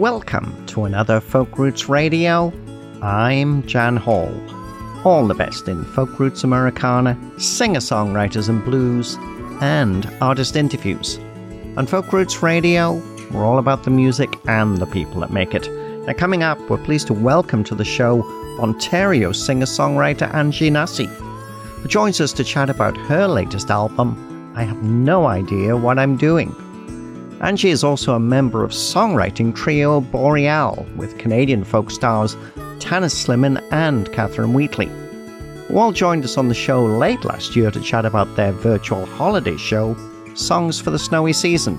Welcome to another Folk Roots Radio. I'm Jan Hall. All the best in folk roots Americana, singer-songwriters and blues, and artist interviews. On Folk Roots Radio, we're all about the music and the people that make it. Now coming up, we're pleased to welcome to the show Ontario singer-songwriter Angie Nasi, who joins us to chat about her latest album, I Have No Idea What I'm Doing. Angie is also a member of songwriting trio Boreal with Canadian folk stars Tannis Slimmon and Catherine Wheatley, who all joined us on the show late last year to chat about their virtual holiday show, Songs for the Snowy Season.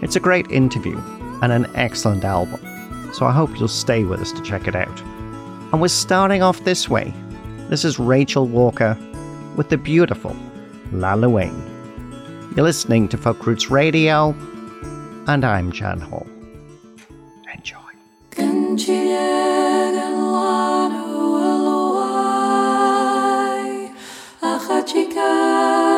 It's a great interview and an excellent album, so I hope you'll stay with us to check it out. And we're starting off this way. This is Rachel Walker with the beautiful Là Luain. You're listening to Folk Roots Radio, and I'm Jan Hall. Enjoy. Let's continue.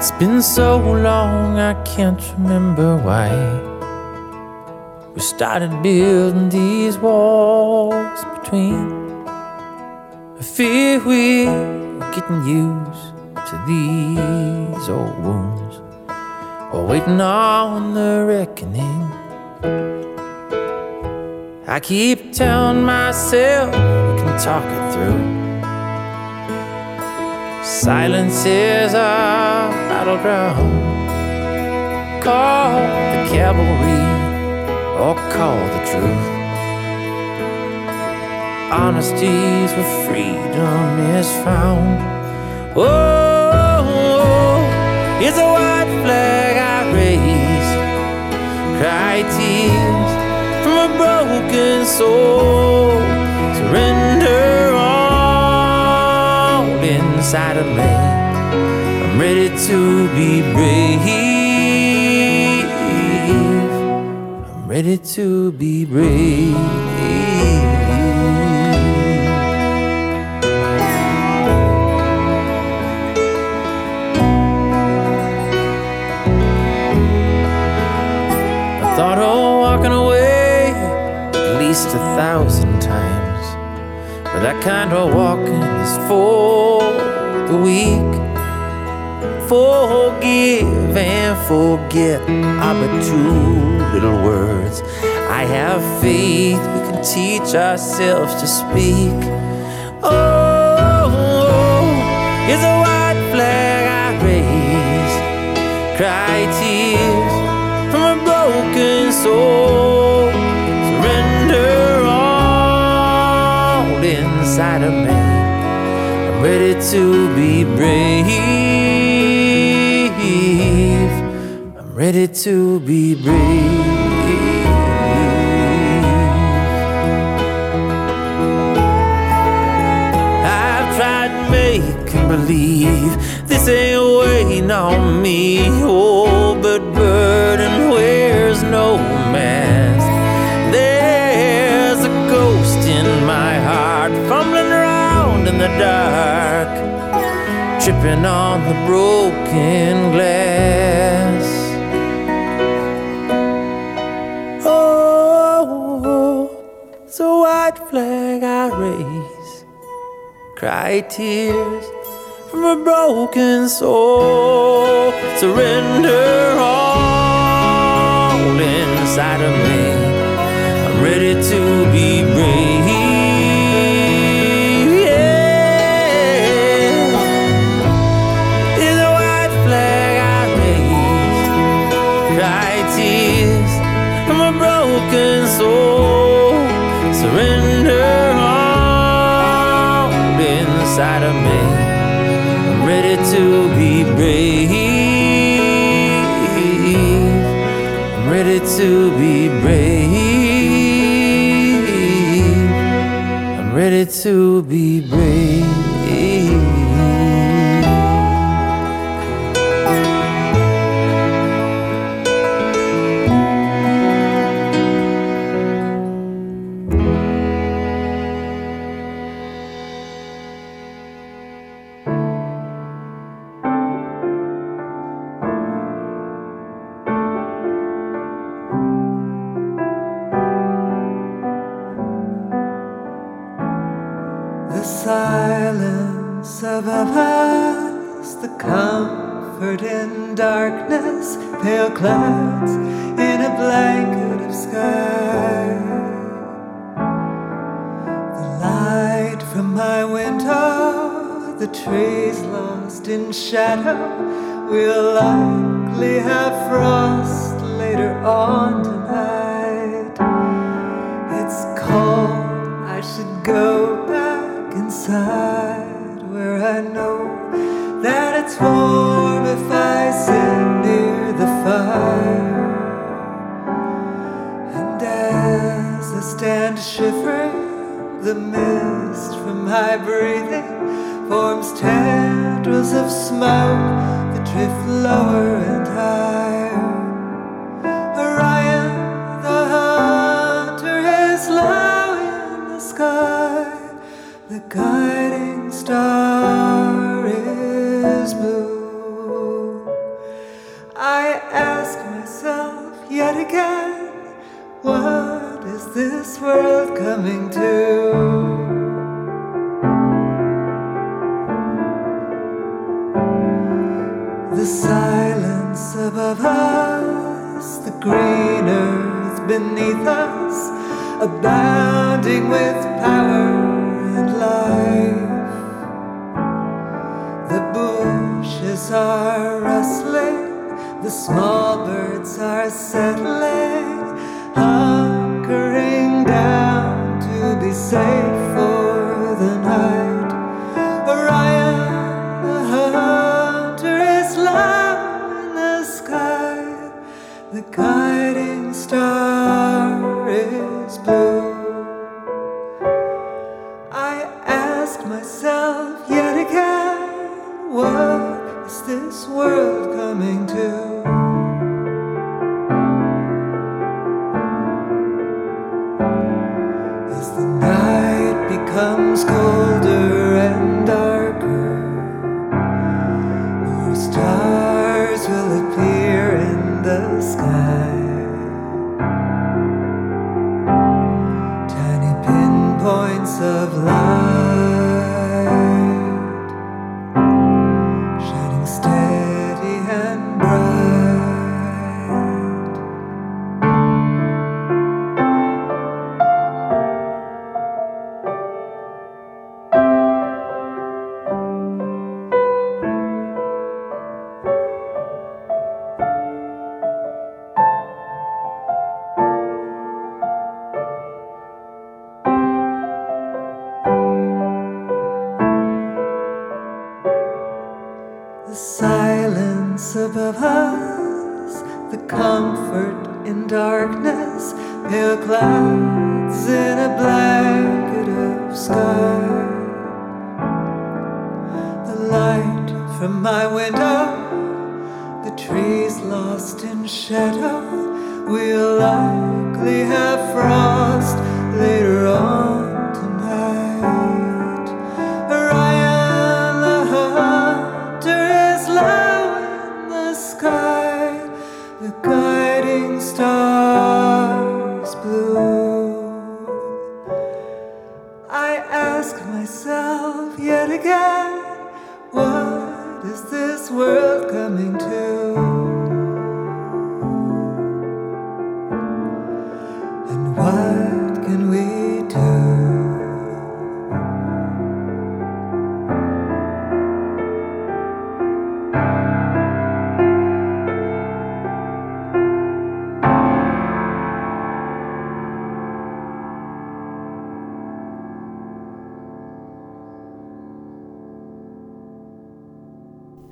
It's been so long, I can't remember why we started building these walls between. I fear we're getting used to these old wounds, or waiting on the reckoning. I keep telling myself we can talk it through. Silence is our battleground. Call the cavalry or call the truth. Honesty's where freedom is found. Oh, it's a white flag I raise. Cry tears from a broken soul. Surrender all inside of me. I'm ready to be brave. I'm ready to be brave. I thought of walking away at least 1,000 times, but that kind of walking is full. The weak forgive and forget are but two little words. I have faith we can teach ourselves to speak. Oh, it's a white flag I raise. Cry tears from a broken soul. Surrender all inside of me. Ready to be brave. I'm ready to be brave. I've tried making believe this ain't waiting on me. Oh, but burden wears no mask. There's a ghost in my heart fumbling around in the dark, tripping on the broken glass. Oh, it's a white flag I raise. Cry tears from a broken soul. Surrender all inside of me. I'm ready to be brave. Inside of me, I'm ready to be brave. I'm ready to be brave. I'm ready to be brave. Clouds in a blanket of sky. The light from my window, the trees lost in shadow. We'll likely have frost later on tonight. It's cold, I should go back inside where I know that it's warm if I sit near the fire. And as I stand shivering, the mist from my breathing forms tendrils of smoke that drift lower and higher. Orion, the hunter, is low in the sky. The guiding star is blue. listening to the silence above us, the green earth beneath us, abounding with power and life. The bushes are rustling, the small birds are settling, hunkering down to be safe for the night. Orion, the hunter, is low in the sky. The guiding star is blue. I ask myself yet again, what is this world coming to? Comes colder and darker, more stars will appear in the sky. Tiny pinpoints of light, shining steady and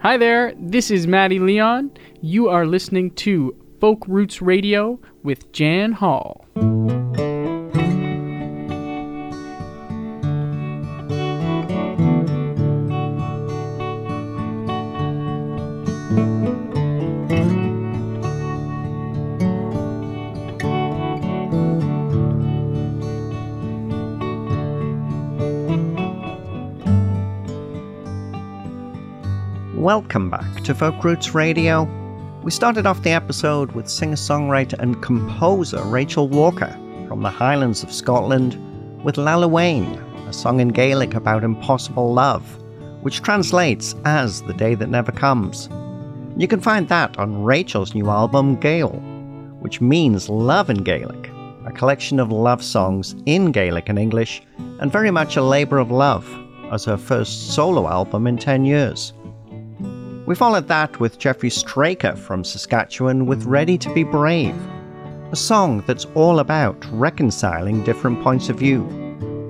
Hi there, this is Maddie Leon. You are listening to Folk Roots Radio with Jan Hall. Welcome back to Folk Roots Radio. We started off the episode with singer-songwriter and composer Rachel Walker from the Highlands of Scotland with Là Luain, a song in Gaelic about impossible love, which translates as The Day That Never Comes. You can find that on Rachel's new album, Gael, which means Love in Gaelic, a collection of love songs in Gaelic and English, and very much a labour of love, as her first solo album in 10 years. We followed that with Jeffrey Straker from Saskatchewan with Ready to be Brave, a song that's all about reconciling different points of view.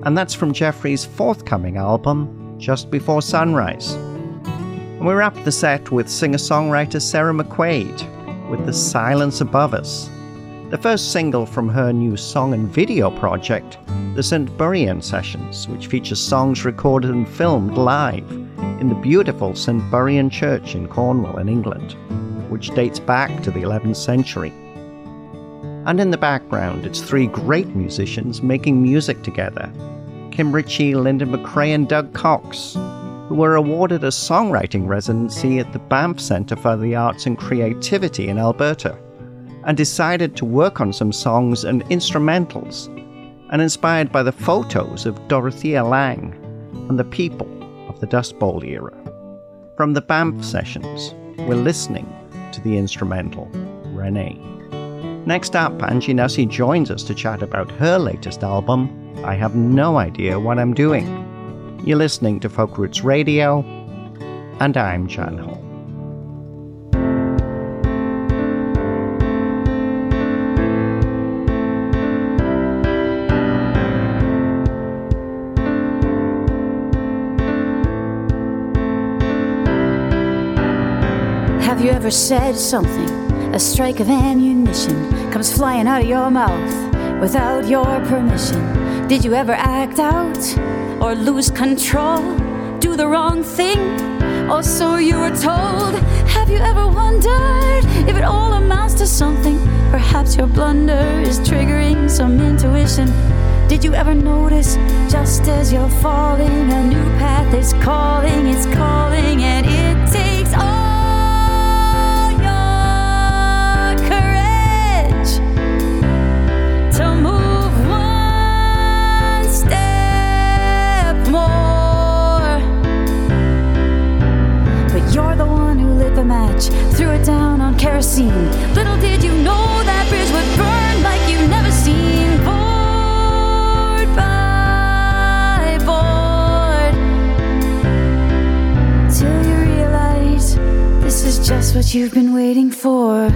And that's from Jeffrey's forthcoming album, Just Before Sunrise. And we wrapped the set with singer-songwriter Sarah McQuaid with The Silence Above Us, the first single from her new song and video project, The St. Buryan Sessions, which features songs recorded and filmed live in the beautiful St. Buryan Church in Cornwall in England, which dates back to the 11th century. And in the background, it's three great musicians making music together, Kim Ritchie, Linda McCrae and Doug Cox, who were awarded a songwriting residency at the Banff Centre for the Arts and Creativity in Alberta, and decided to work on some songs and instrumentals and inspired by the photos of Dorothea Lange and the people of the Dust Bowl era. From the Banff sessions, we're listening to the instrumental Renée. Next up, Angie Nasi joins us to chat about her latest album, I Have No Idea What I'm Doing. You're listening to Folk Roots Radio, and I'm Jan Hall. Have you ever said something? A strike of ammunition comes flying out of your mouth without your permission. Did you ever act out or lose control? Do the wrong thing, or so you were told. Have you ever wondered if it all amounts to something? Perhaps your blunder is triggering some intuition. Did you ever notice, just as you're falling, a new path is calling, it's calling, and it takes all match, threw it down on kerosene. Little did you know that bridge would burn like you've never seen. Board by board, till you realize this is just what you've been waiting for.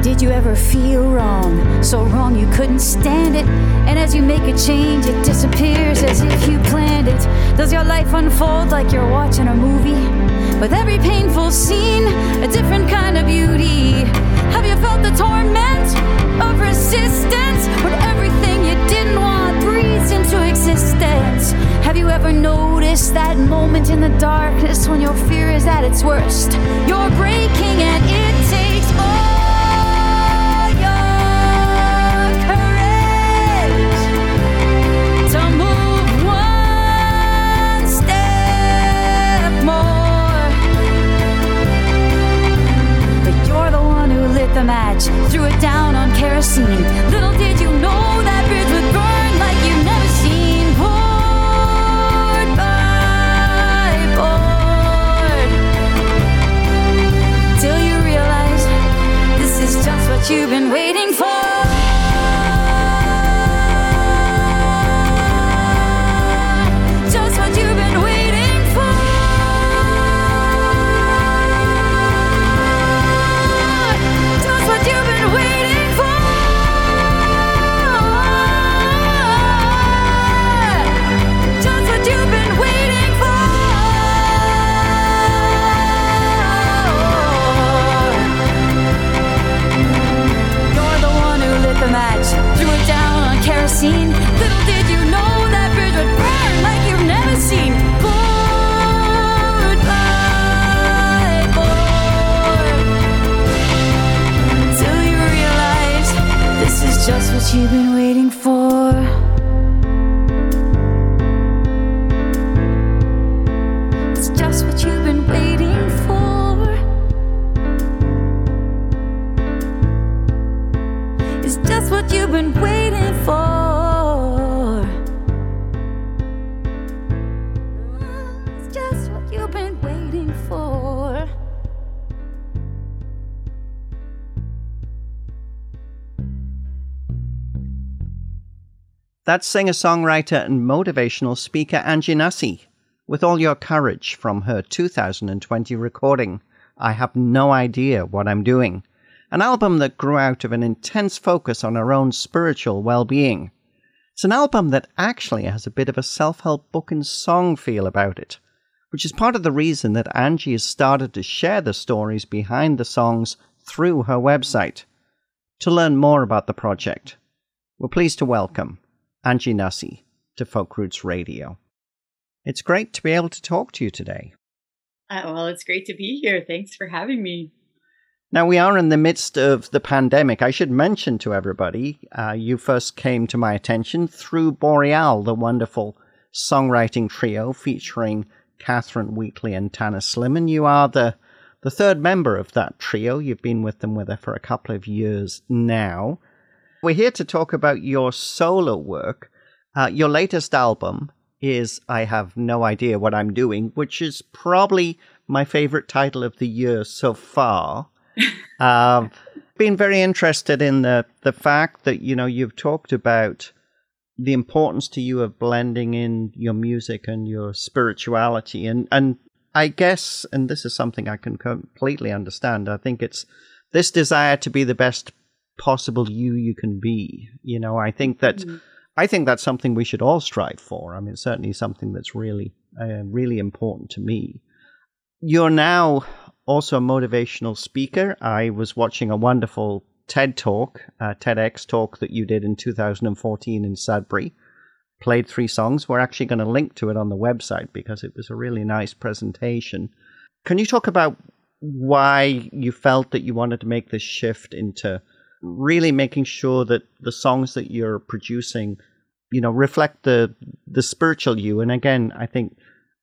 Did you ever feel wrong, so wrong you couldn't stand it? And as you make a change, it disappears as if you planned it. Does your life unfold like you're watching a movie? With every painful scene, a different kind of beauty. Have you felt the torment of resistance when everything you didn't want breathes into existence? Have you ever noticed that moment in the darkness when your fear is at its worst? You're breaking and it takes more. The match, threw it down on kerosene. Little did you know that bridge would burn like you've never seen. Board by board, till you realize this is just what you've been waiting for. Just what you've been waiting for. Scene. Little did you know that bridge would burn like you've never seen. Board by board, till you realize this is just what you've been waiting for. It's just what you've been waiting for. It's just what you've been waiting for. That's singer-songwriter and motivational speaker Angie Nasi, with All Your Courage from her 2020 recording, I Have No Idea What I'm Doing, an album that grew out of an intense focus on her own spiritual well-being. It's an album that actually has a bit of a self-help book and song feel about it, which is part of the reason that Angie has started to share the stories behind the songs through her website. To learn more about the project, we're pleased to welcome Angie Nasi to Folk Roots Radio. It's great to be able to talk to you today. Well, it's great to be here. Thanks for having me. Now, we are in the midst of the pandemic. I should mention to everybody, you first came to my attention through Boreal, the wonderful songwriting trio featuring Catherine Wheatley and Tannis Slimmon. You are the third member of that trio. You've been with them for a couple of years now. We're here to talk about your solo work. Your latest album is I Have No Idea What I'm Doing, which is probably my favorite title of the year so far. Been very interested in the fact that, you know, you've talked about the importance to you of blending in your music and your spirituality. And I guess, and this is something I can completely understand, I think it's this desire to be the best possible you can be. You know, I think that that's something we should all strive for. I mean, it's certainly something that's really, really important to me. You're now also a motivational speaker. I was watching a wonderful TEDx talk that you did in 2014 in Sudbury, played three songs. We're actually going to link to it on the website because it was a really nice presentation. Can you talk about why you felt that you wanted to make this shift into really making sure that the songs that you're producing, you know, reflect the spiritual you? And again, I think,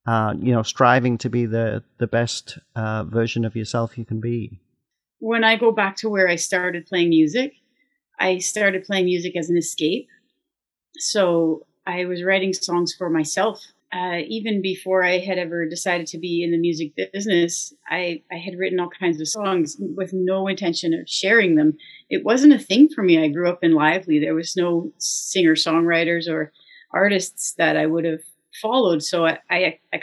you know, striving to be the best version of yourself you can be. When I go back to where I started playing music as an escape. So I was writing songs for myself. Even before I had ever decided to be in the music business, I had written all kinds of songs with no intention of sharing them. It wasn't a thing for me. I grew up in Lively. There was no singer-songwriters or artists that I would have followed. So I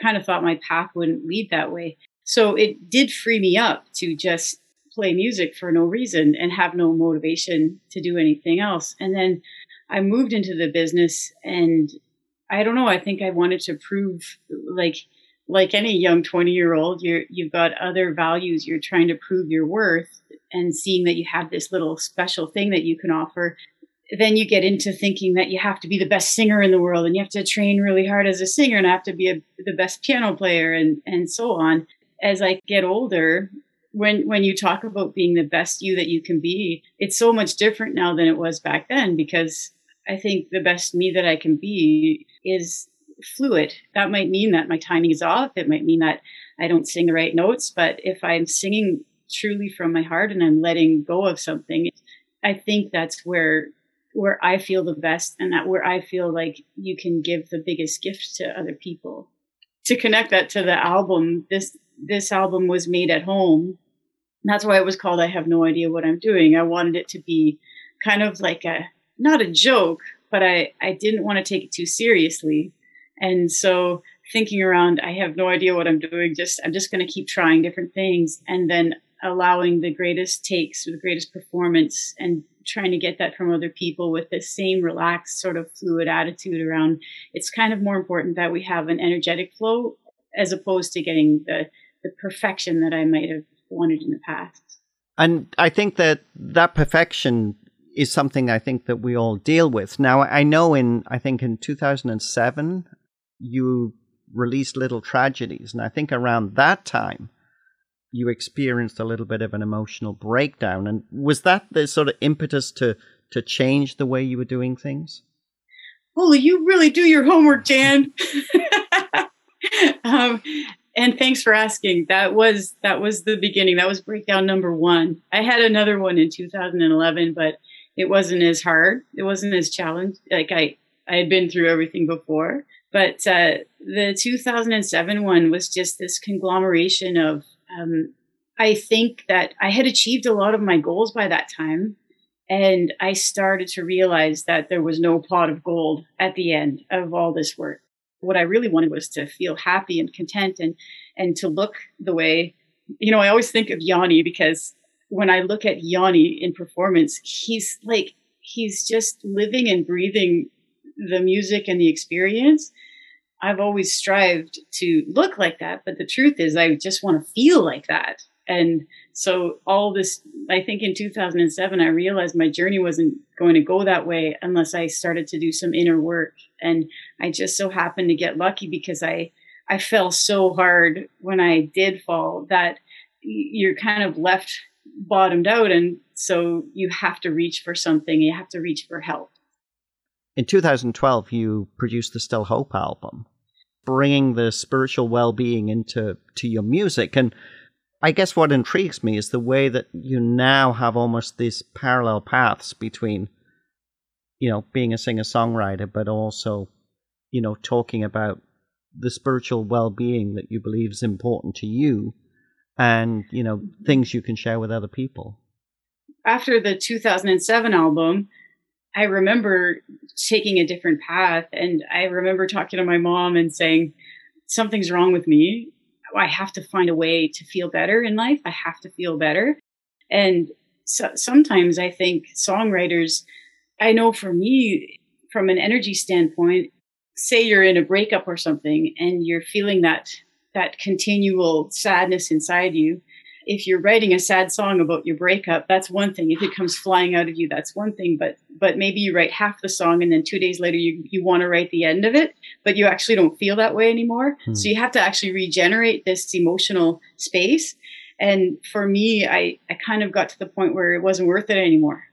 kind of thought my path wouldn't lead that way. So it did free me up to just play music for no reason and have no motivation to do anything else. And then I moved into the business, and I don't know, I think I wanted to prove, like any young 20-year-old, you've got other values, you're trying to prove your worth, and seeing that you have this little special thing that you can offer, then you get into thinking that you have to be the best singer in the world, and you have to train really hard as a singer, and I have to be the best piano player, and so on. As I get older, when you talk about being the best you that you can be, it's so much different now than it was back then, because I think the best me that I can be is fluid. That might mean that my timing is off. It might mean that I don't sing the right notes. But if I'm singing truly from my heart and I'm letting go of something, I think that's where I feel the best, and that where I feel like you can give the biggest gift to other people. To connect that to the album, this album was made at home. That's why it was called I Have No Idea What I'm Doing. I wanted it to be kind of like not a joke, but I didn't want to take it too seriously. And so thinking around, I have no idea what I'm doing. I'm just going to keep trying different things, and then allowing the greatest takes, the greatest performance, and trying to get that from other people with the same relaxed sort of fluid attitude around. It's kind of more important that we have an energetic flow as opposed to getting the perfection that I might have wanted in the past. And I think that perfection is something I think that we all deal with. Now, I know in 2007, you released Little Tragedies. And I think around that time, you experienced a little bit of an emotional breakdown. And was that the sort of impetus to change the way you were doing things? Holy, you really do your homework, Jan. And thanks for asking. That was the beginning. That was breakdown number one. I had another one in 2011, but it wasn't as hard. It wasn't as challenged. Like I had been through everything before, but the 2007 one was just this conglomeration of, I think that I had achieved a lot of my goals by that time. And I started to realize that there was no pot of gold at the end of all this work. What I really wanted was to feel happy and content and to look the way, you know, I always think of Yanni, because when I look at Yanni in performance, he's just living and breathing the music and the experience. I've always strived to look like that, but the truth is I just want to feel like that. And so all this, I think in 2007, I realized my journey wasn't going to go that way unless I started to do some inner work. And I just so happened to get lucky, because I fell so hard when I did fall that you're kind of left bottomed out. And so you have to reach for something. You have to reach for help. In 2012, you produced the Still Hope album, bringing the spiritual well-being into your music. And I guess what intrigues me is the way that you now have almost these parallel paths between, you know, being a singer-songwriter, but also, you know, talking about the spiritual well-being that you believe is important to you and, you know, things you can share with other people. After the 2007 album, I remember taking a different path, and I remember talking to my mom and saying, something's wrong with me. I have to find a way to feel better in life. I have to feel better. And so sometimes I think songwriters, I know for me, from an energy standpoint, say you're in a breakup or something and you're feeling that continual sadness inside you. If you're writing a sad song about your breakup, that's one thing. If it comes flying out of you, that's one thing. But maybe you write half the song and then 2 days later you want to write the end of it, but you actually don't feel that way anymore. Mm. So you have to actually regenerate this emotional space. And for me, I kind of got to the point where it wasn't worth it anymore.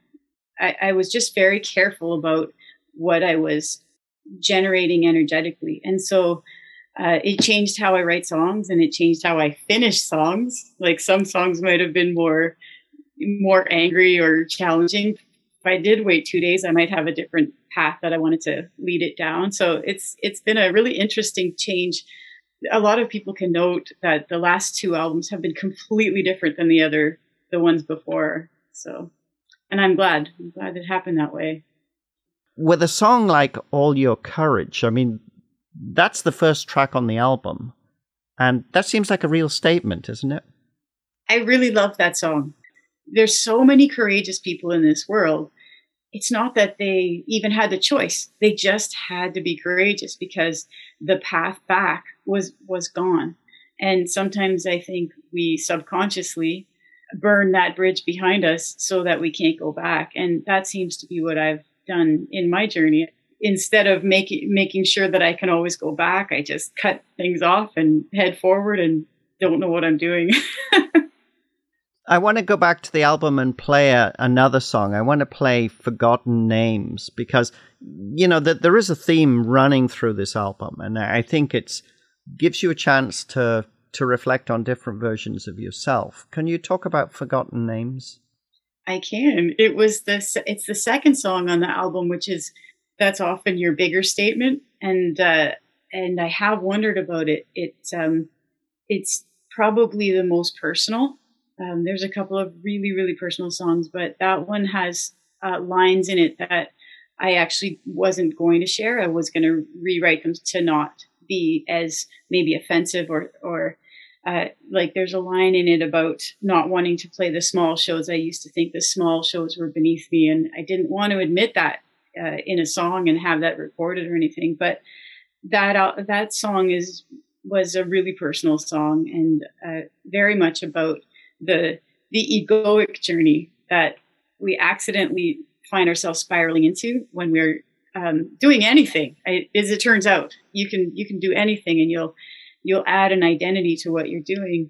I was just very careful about what I was generating energetically. And so it changed how I write songs, and it changed how I finish songs. Like, some songs might have been more angry or challenging. If I did wait 2 days, I might have a different path that I wanted to lead it down. So it's been a really interesting change. A lot of people can note that the last two albums have been completely different than the ones before. So, and I'm glad it happened that way. With a song like All Your Courage, I mean, that's the first track on the album. And that seems like a real statement, isn't it? I really love that song. There's so many courageous people in this world. It's not that they even had the choice. They just had to be courageous because the path back was gone. And sometimes I think we subconsciously burn that bridge behind us so that we can't go back. And that seems to be what I've done in my journey. Instead of making sure that I can always go back, I just cut things off and head forward and don't know what I'm doing. I want to go back to the album and play another song. I want to play Forgotten Names because, you know, there is a theme running through this album. And I think it gives you a chance to reflect on different versions of yourself. Can you talk about Forgotten Names? I can. It's the second song on the album, which is... that's often your bigger statement, and I have wondered about it. It's probably the most personal. There's a couple of really, really personal songs, but that one has lines in it that I actually wasn't going to share. I was going to rewrite them to not be as maybe offensive or like, there's a line in it about not wanting to play the small shows. I used to think the small shows were beneath me, and I didn't want to admit that in a song and have that recorded or anything. But that song was a really personal song, and very much about the egoic journey that we accidentally find ourselves spiraling into when we're doing anything. As it turns out, you can do anything, and you'll add an identity to what you're doing.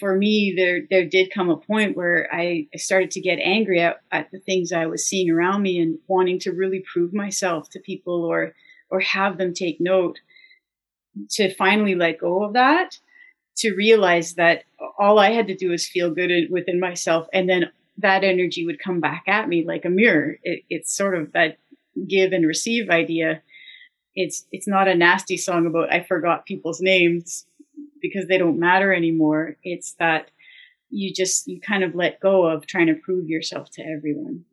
For me, there did come a point where I started to get angry at the things I was seeing around me and wanting to really prove myself to people or have them take note. To finally let go of that, to realize that all I had to do is feel good within myself, and then that energy would come back at me like a mirror. It's sort of that give and receive idea. It's not a nasty song about I forgot people's names because they don't matter anymore. It's that you kind of let go of trying to prove yourself to everyone.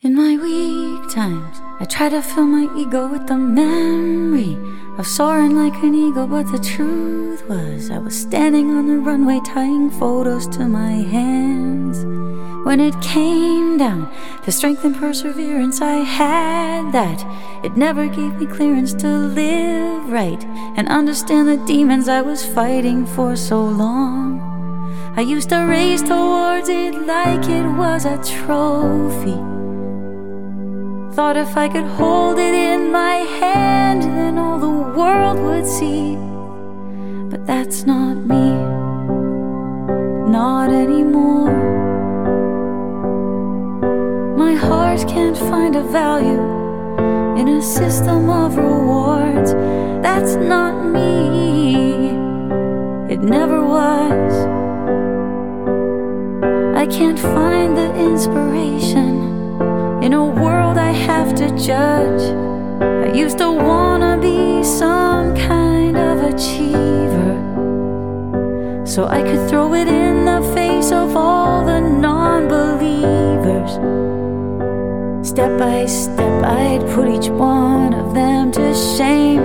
In my weak times, I try to fill my ego with the memory of soaring like an eagle, but the truth was I was standing on the runway tying photos to my hands. When it came down to strength and perseverance, I had that. It never gave me clearance to live right and understand the demons I was fighting for so long. I used to race towards it like it was a trophy. Thought if I could hold it in my hand, then all the world would see. But that's not me, not anymore. find a value in a system of rewards. That's not me. It never was. I can't find the inspiration in a world I have to judge. I used to wanna be some kind of achiever, so I could throw it in the face of all the non-believers. Step by step, I'd put each one of them to shame,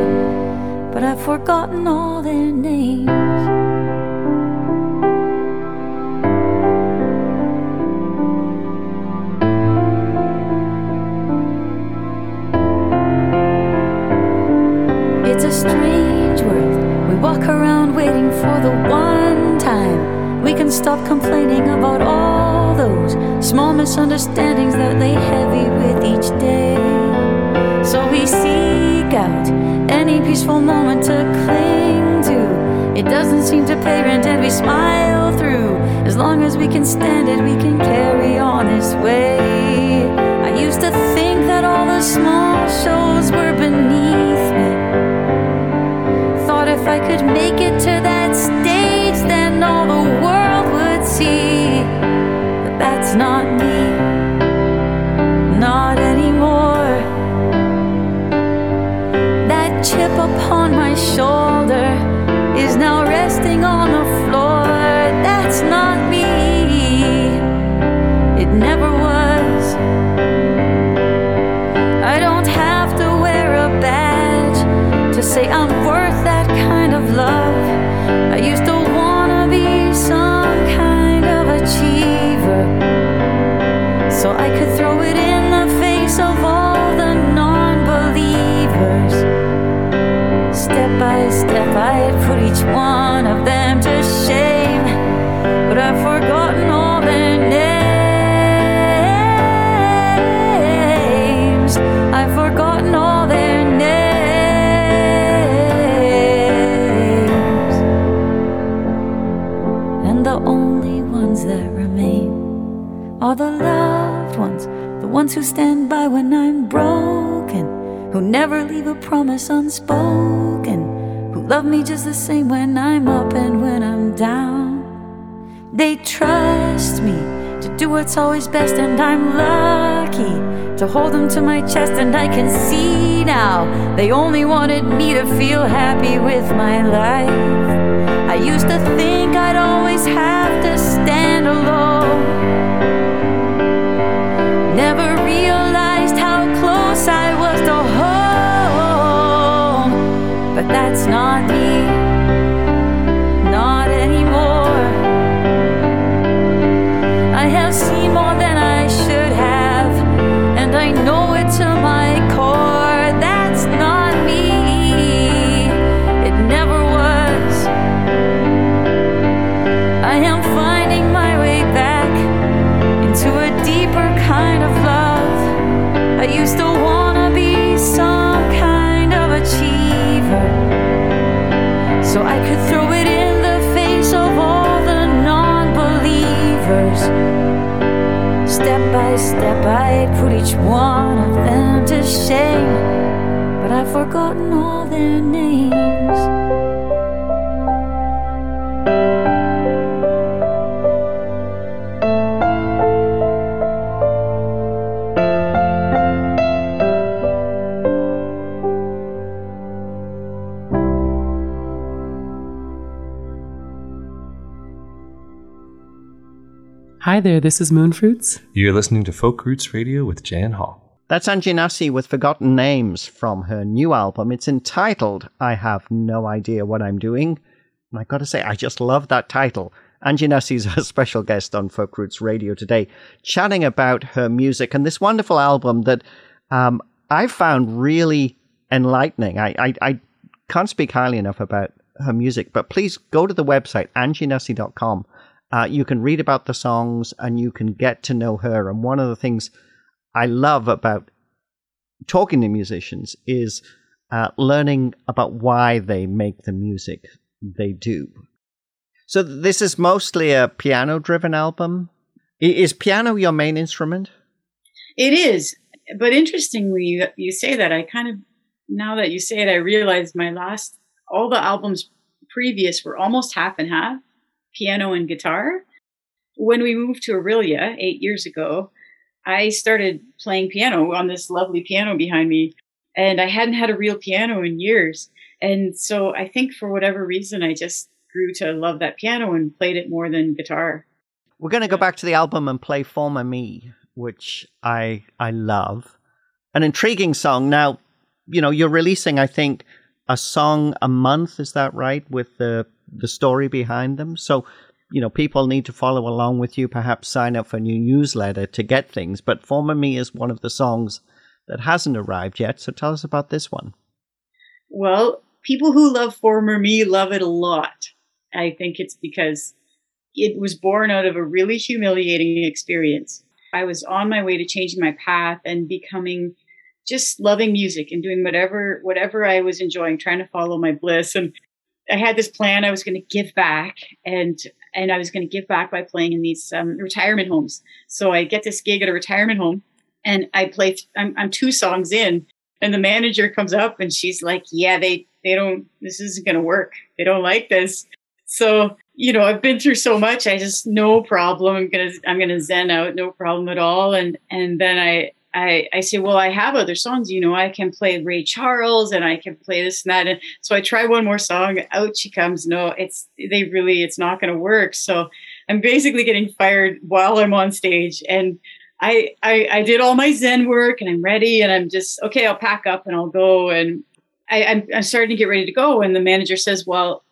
but I've forgotten all their names. It's a strange world. We walk around waiting for the one time we can stop complaining about all those small misunderstandings that lay heavy with each day. So we seek out any peaceful moment to cling to. It doesn't seem to pay rent, and we smile through. As long as we can stand it, we can carry on this way. I used to think that all the small shows were beneath me. If I could make it to that stage, then all the world would see. But that's not me, not anymore. That chip upon my shoulder is now resting on the floor. That's not me, it never was. I don't have to wear a badge to say I'm worth that kind of love. I used to wanna be some kind of achiever, so I could throw it in the face of all the non-believers. Step by step, I'd put each one of them to shame, but I've forgotten all their names. I've forgotten all their names. That remain are the loved ones, the ones who stand by when I'm broken, who never leave a promise unspoken, who love me just the same when I'm up and when I'm down. They trust me to do what's always best, and I'm lucky to hold them to my chest. And I can see now they only wanted me to feel happy with my life. I used to think I'd always have to stand alone. Never realized how close I was to home. But that's not me, not anymore. I have seen more than I should have, and I know it to my core. That's not me, it never was. I am finding my way back into a deeper kind of love. I used to wanna be some kind of achiever, so I could throw it in the face of all the non-believers. Step by step, I'd put each one of them to shame, but I've forgotten all their names. Hi there, this is Moonfruits. You're listening to Folk Roots Radio with Jan Hall. That's Angie Nasi with Forgotten Names from her new album. It's entitled I Have No Idea What I'm Doing. And I got to say, I just love that title. Angie Nasi is a special guest on Folk Roots Radio today, chatting about her music and this wonderful album that I found really enlightening. I can't speak highly enough about her music, but please go to the website, angienassi.com. You can read about the songs and you can get to know her. And one of the things I love about talking to musicians is learning about why they make the music they do. So this is mostly a piano-driven album. Is piano your main instrument? It is. But interestingly, you say that, I kind of, now that you say it, I realized all the albums previous were almost half and half, piano and guitar. When we moved to Orillia 8 years ago, I started playing piano on this lovely piano behind me, and I hadn't had a real piano in years. And so I think for whatever reason, I just grew to love that piano and played it more than guitar. We're going to go back to the album and play Former Me, which I love. An intriguing song. Now, you know, you're releasing, I think, a song a month, is that right, with the story behind them? So, you know, people need to follow along with you, perhaps sign up for a new newsletter to get things. But Former Me is one of the songs that hasn't arrived yet. So tell us about this one. Well, people who love Former Me love it a lot. I think it's because it was born out of a really humiliating experience. I was on my way to changing my path and becoming just loving music and doing whatever I was enjoying, trying to follow my bliss. And I had this plan. I was going to give back, and I was going to give back by playing in these retirement homes. So I get this gig at a retirement home, and I play, I'm two songs in, and the manager comes up and she's like, yeah, they don't, this isn't going to work. They don't like this. So, you know, I've been through so much. I just, no problem. I'm going to zen out. No problem at all. And then I say, well, I have other songs, you know, I can play Ray Charles and I can play this and that. And so I try one more song, out she comes. No, it's not going to work. So I'm basically getting fired while I'm on stage. And I did all my Zen work and I'm ready and I'm just, okay, I'll pack up and I'll go. And I'm starting to get ready to go. And the manager says, well,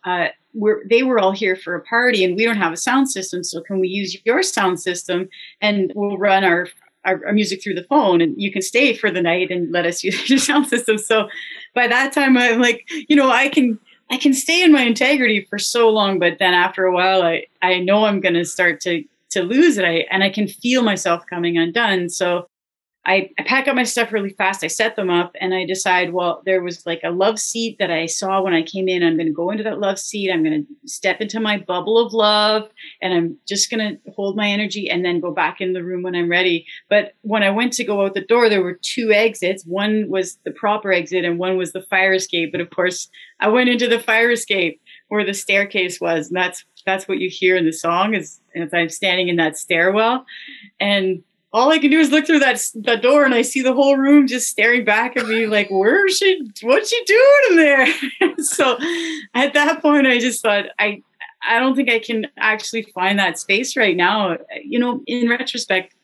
they were all here for a party and we don't have a sound system. So can we use your sound system and we'll run our music through the phone and you can stay for the night and let us use your sound system. So by that time I'm like, you know, I can stay in my integrity for so long, but then after a while I know I'm going to start to lose it. And I can feel myself coming undone. So I pack up my stuff really fast. I set them up and I decide, well, there was like a love seat that I saw when I came in. I'm going to go into that love seat. I'm going to step into my bubble of love and I'm just going to hold my energy and then go back in the room when I'm ready. But when I went to go out the door, there were two exits. One was the proper exit and one was the fire escape. But of course, I went into the fire escape where the staircase was. And that's what you hear in the song is as I'm standing in that stairwell. And all I can do is look through that door and I see the whole room just staring back at me like, what's she doing in there? So at that point, I just thought, I don't think I can actually find that space right now. You know, in retrospect,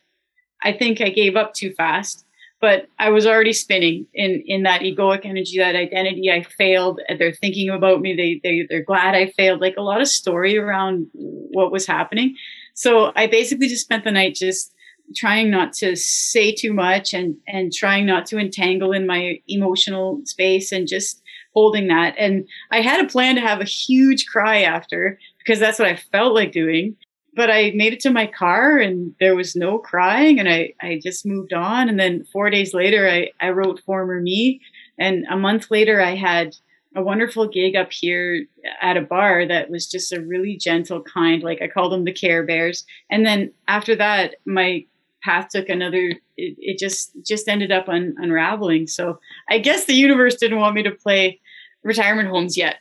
I think I gave up too fast, but I was already spinning in that egoic energy, that identity. I failed. They're thinking about me. They're glad I failed. Like a lot of story around what was happening. So I basically just spent the night just trying not to say too much and trying not to entangle in my emotional space and just holding that. And I had a plan to have a huge cry after because that's what I felt like doing. But I made it to my car and there was no crying and I just moved on. And then 4 days later, I wrote Former Me. And a month later, I had a wonderful gig up here at a bar that was just a really gentle, kind, like I call them the Care Bears. And then after that, my path took another, it just ended up unraveling. So I guess the universe didn't want me to play retirement homes yet.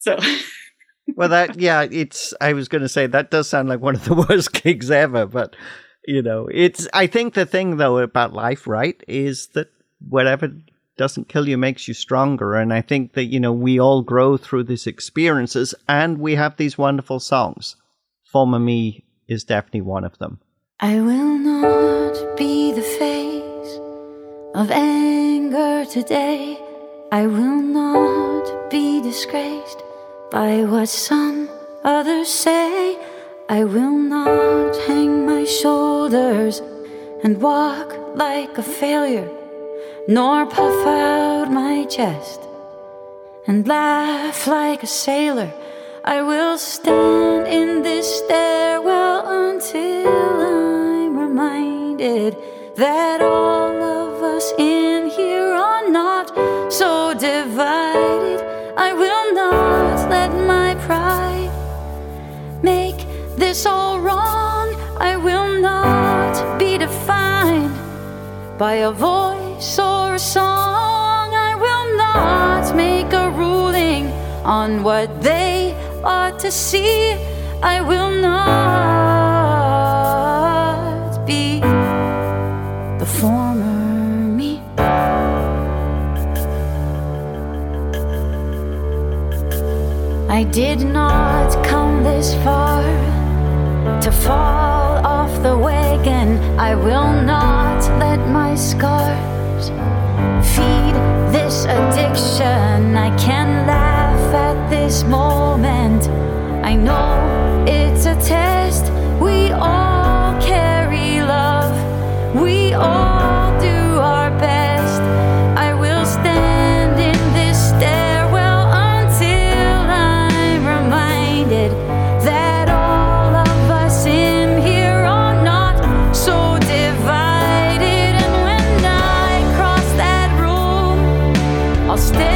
So well, I was going to say that does sound like one of the worst gigs ever, but you know, I think the thing though about life, right, is that whatever doesn't kill you makes you stronger. And I think that, you know, we all grow through these experiences and we have these wonderful songs. Former Me is definitely one of them. I will not be the face of anger today. I will not be disgraced by what some others say. I will not hang my shoulders and walk like a failure, nor puff out my chest and laugh like a sailor. I will stand in this stairwell until I'm reminded that all of us in here are not so divided. I will not let my pride make this all wrong. I will not be defined by a voice or a song. I will not make a ruling on what they ought to see. I will not be the former me. I did not come this far to fall off the wagon. I will not let my scars feed this addiction. I can laugh at this moment. I know it's a test. We all carry love. We all do our best. I will stand in this stairwell until I'm reminded that all of us in here are not so divided. And when I cross that room, I'll stay.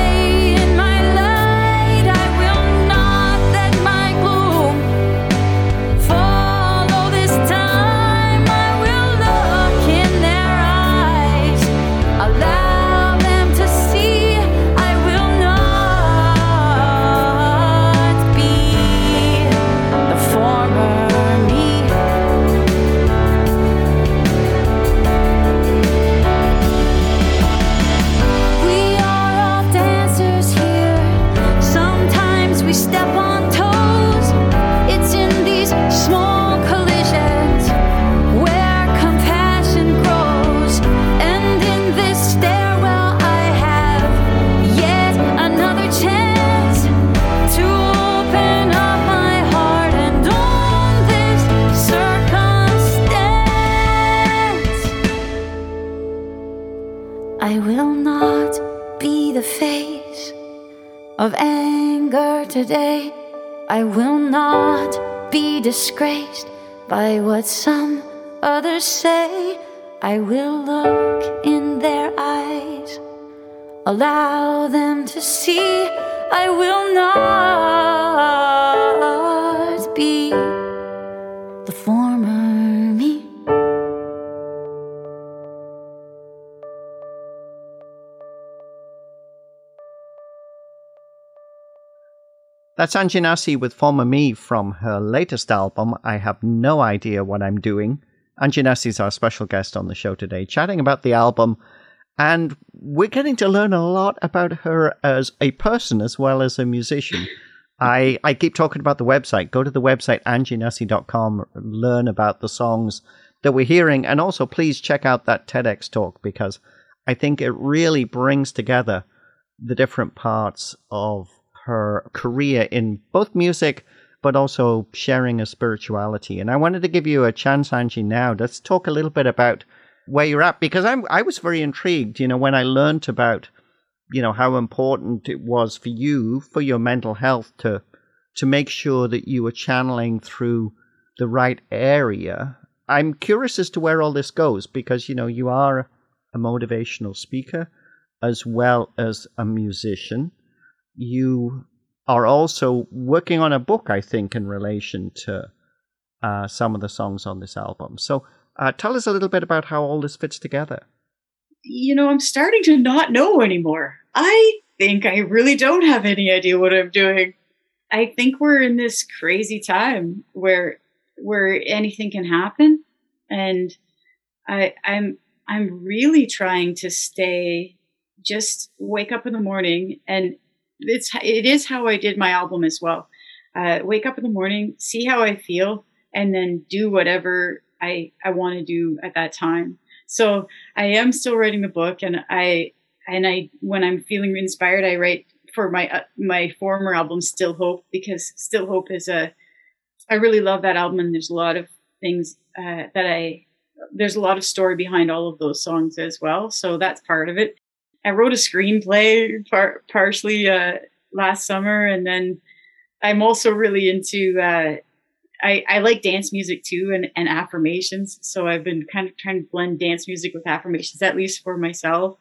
Of anger today, I will not be disgraced by what some others say. I will look in their eyes, allow them to see. I will not be the former me. That's Angie Nasi with Former Me from her latest album, I Have No Idea What I'm Doing. Angie Nasi is our special guest on the show today, chatting about the album. And we're getting to learn a lot about her as a person as well as a musician. I keep talking about the website. Go to the website, angienassi.com, learn about the songs that we're hearing. And also, please check out that TEDx talk, because I think it really brings together the different parts of her career in both music, but also sharing a spirituality. And I wanted to give you a chance, Angie, now. Let's talk a little bit about where you're at, because I was very intrigued, when I learned about, how important it was for you, for your mental health, to make sure that you were channeling through the right area. I'm curious as to where all this goes, because, you are a motivational speaker as well as a musician. You are also working on a book, I think, in relation to some of the songs on this album. So tell us a little bit about how all this fits together. I'm starting to not know anymore. I think I really don't have any idea what I'm doing. I think we're in this crazy time where anything can happen. And I'm really trying to just wake up in the morning, and it is how I did my album as well. Wake up in the morning, see how I feel, and then do whatever I want to do at that time. So I am still writing the book, and I when I'm feeling inspired, I write for my former album, Still Hope, because Still Hope I really love that album, and there's a lot of things there's a lot of story behind all of those songs as well. So that's part of it. I wrote a screenplay partially last summer, and then I'm also really into I like dance music too, and affirmations. So I've been kind of trying to blend dance music with affirmations, at least for myself.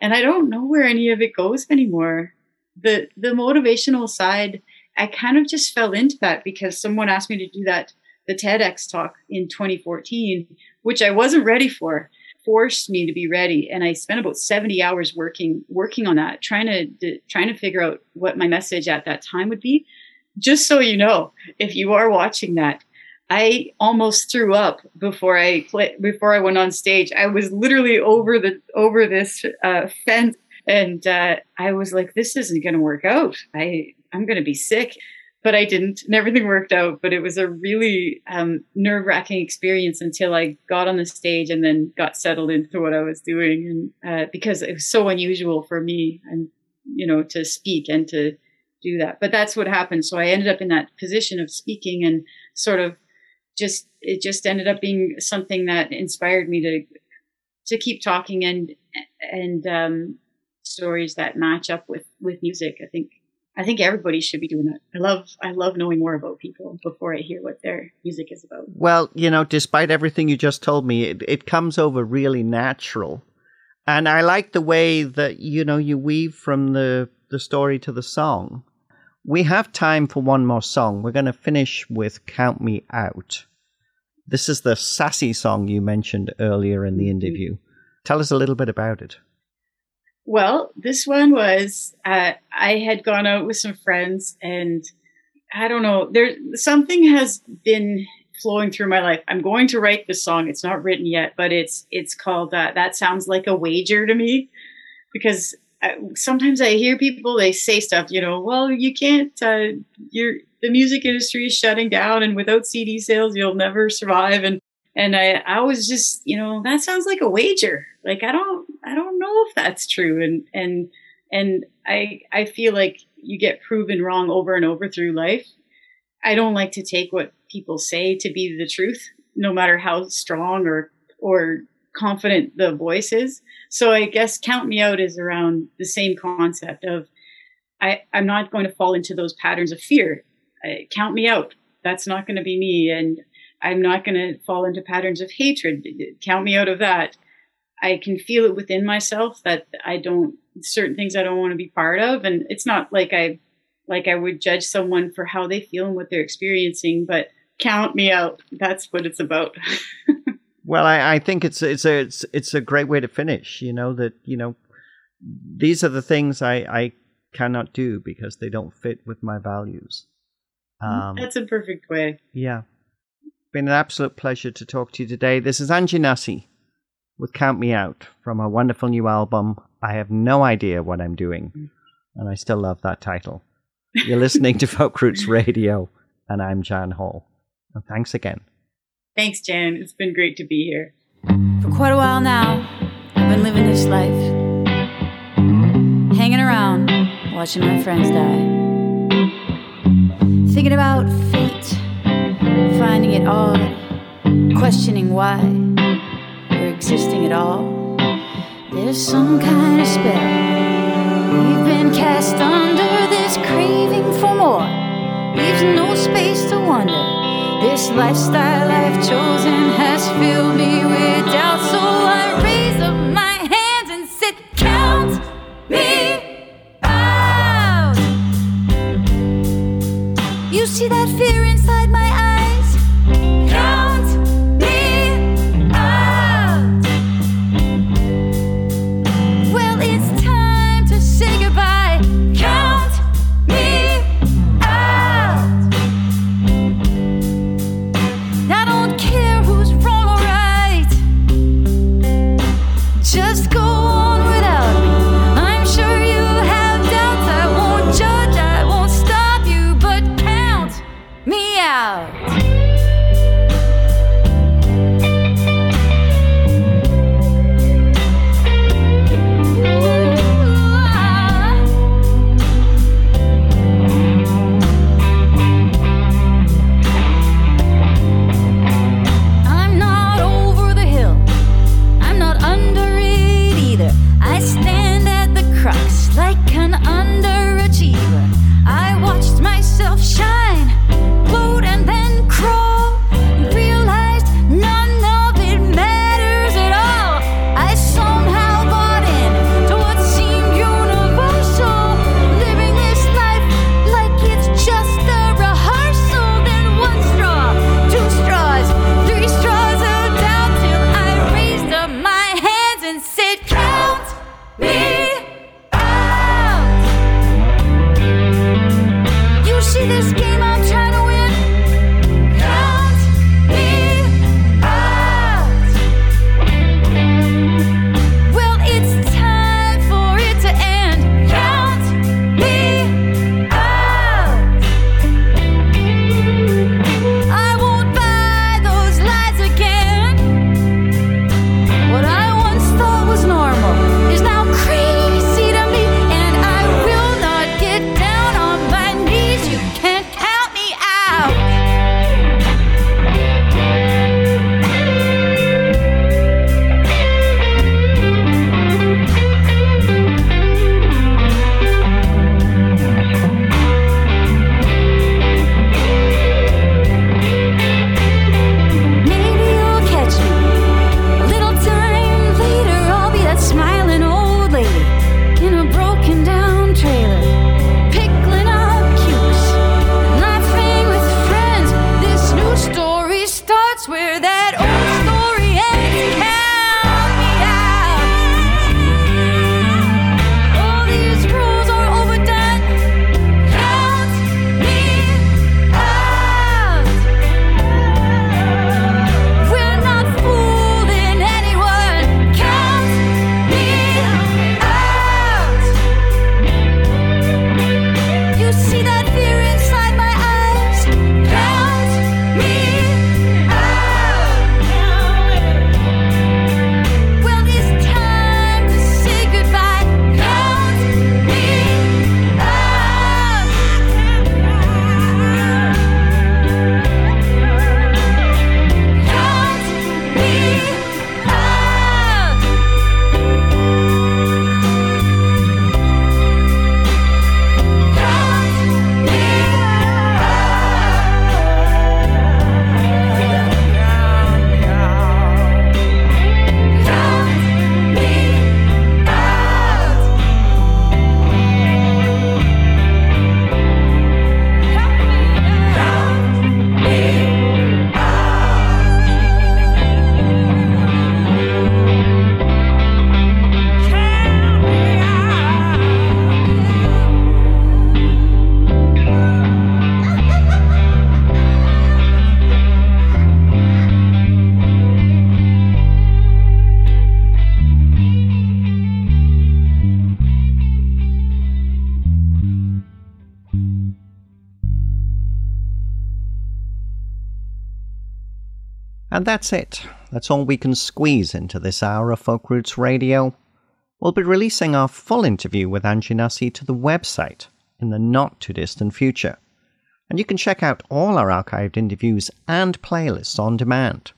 And I don't know where any of it goes anymore. The motivational side, I kind of just fell into that because someone asked me to do the TEDx talk in 2014, which I wasn't ready for. forced me to be ready. And I spent about 70 hours working on that, trying to figure out what my message at that time would be. Just so you know, if you are watching that, I almost threw up before I went on stage. I was literally over this fence, and I was like, "This isn't going to work out. I'm going to be sick." But I didn't, and everything worked out. But it was a really nerve-wracking experience until I got on the stage and then got settled into what I was doing, and because it was so unusual for me, and to speak and to do that. But that's what happened. So I ended up in that position of speaking, and sort of it just ended up being something that inspired me to keep talking and stories that match up with music. I think everybody should be doing that. I love knowing more about people before I hear what their music is about. Well, despite everything you just told me, it comes over really natural. And I like the way that, you weave from the story to the song. We have time for one more song. We're going to finish with Count Me Out. This is the sassy song you mentioned earlier in the interview. Mm-hmm. Tell us a little bit about it. Well, this one was, I had gone out with some friends, and I don't know, something has been flowing through my life. I'm going to write this song. It's not written yet, but it's called, That Sounds Like a Wager to Me, because sometimes I hear people, they say stuff, well, you can't, the music industry is shutting down, and without CD sales, you'll never survive. And I was just, that sounds like a wager. Like, I don't know if that's true. And I feel like you get proven wrong over and over through life. I don't like to take what people say to be the truth, no matter how strong or confident the voice is. So I guess Count Me Out is around the same concept of, I'm not going to fall into those patterns of fear. Count me out. That's not going to be me. And I'm not going to fall into patterns of hatred. Count me out of that. I can feel it within myself that certain things I don't want to be part of. And it's not like I would judge someone for how they feel and what they're experiencing, but count me out. That's what it's about. Well, I think it's a great way to finish, these are the things I cannot do because they don't fit with my values. That's a perfect way. Yeah. Been an absolute pleasure to talk to you today. This is Angie Nasi with Count Me Out from her wonderful new album, I Have No Idea What I'm Doing. And I still love that title. You're listening to Folk Roots Radio, and I'm Jan Hall. And thanks again. Thanks, Jan. It's been great to be here. For quite a while now, I've been living this life. Hanging around, watching my friends die. Thinking about fate. Finding it all, questioning why we're existing at all. There's some kind of spell we've been cast under. This craving for more leaves no space to wander. This lifestyle I've chosen has filled me with doubt. So I raise up my hands and sit, count me out. You see that fear inside my eyes? Care who's wrong. And that's it. That's all we can squeeze into this hour of Folk Roots Radio. We'll be releasing our full interview with Angie Nasi to the website in the not-too-distant future. And you can check out all our archived interviews and playlists on demand.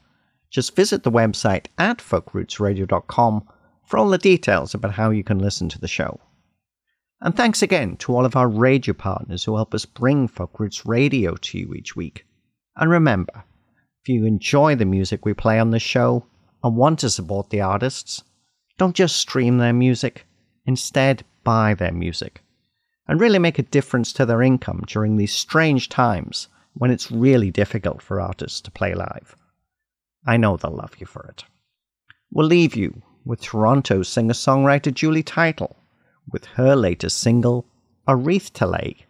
Just visit the website at folkrootsradio.com for all the details about how you can listen to the show. And thanks again to all of our radio partners who help us bring Folk Roots Radio to you each week. And remember, if you enjoy the music we play on this show and want to support the artists, don't just stream their music, instead buy their music. And really make a difference to their income during these strange times when it's really difficult for artists to play live. I know they'll love you for it. We'll leave you with Toronto singer-songwriter Julie Teitel with her latest single, A Wreath to Lay,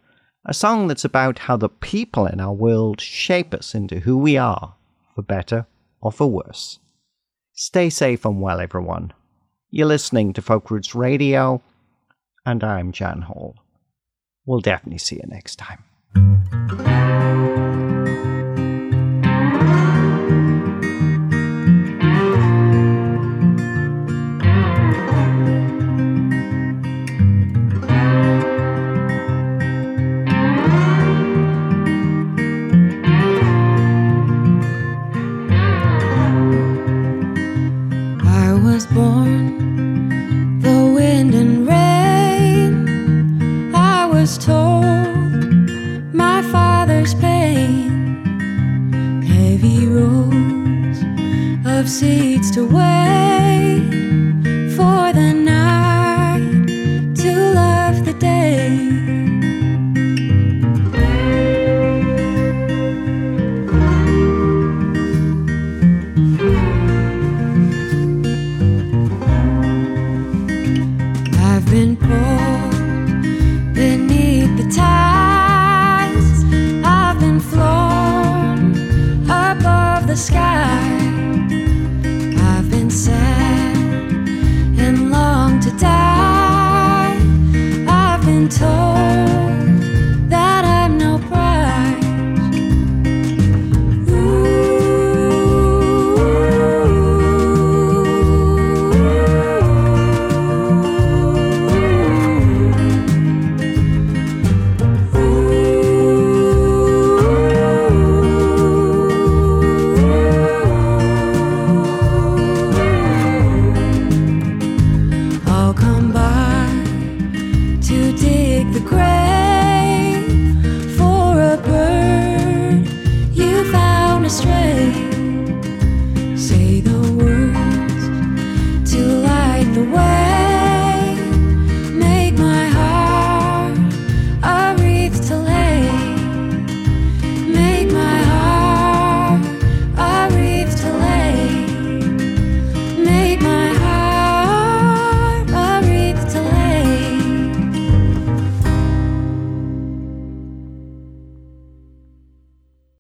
a song that's about how the people in our world shape us into who we are, for better or for worse. Stay safe and well, everyone. You're listening to Folk Roots Radio, and I'm Jan Hall. We'll definitely see you next time. I was born the wind and rain. I was told my father's pain, heavy rows of seeds to weigh.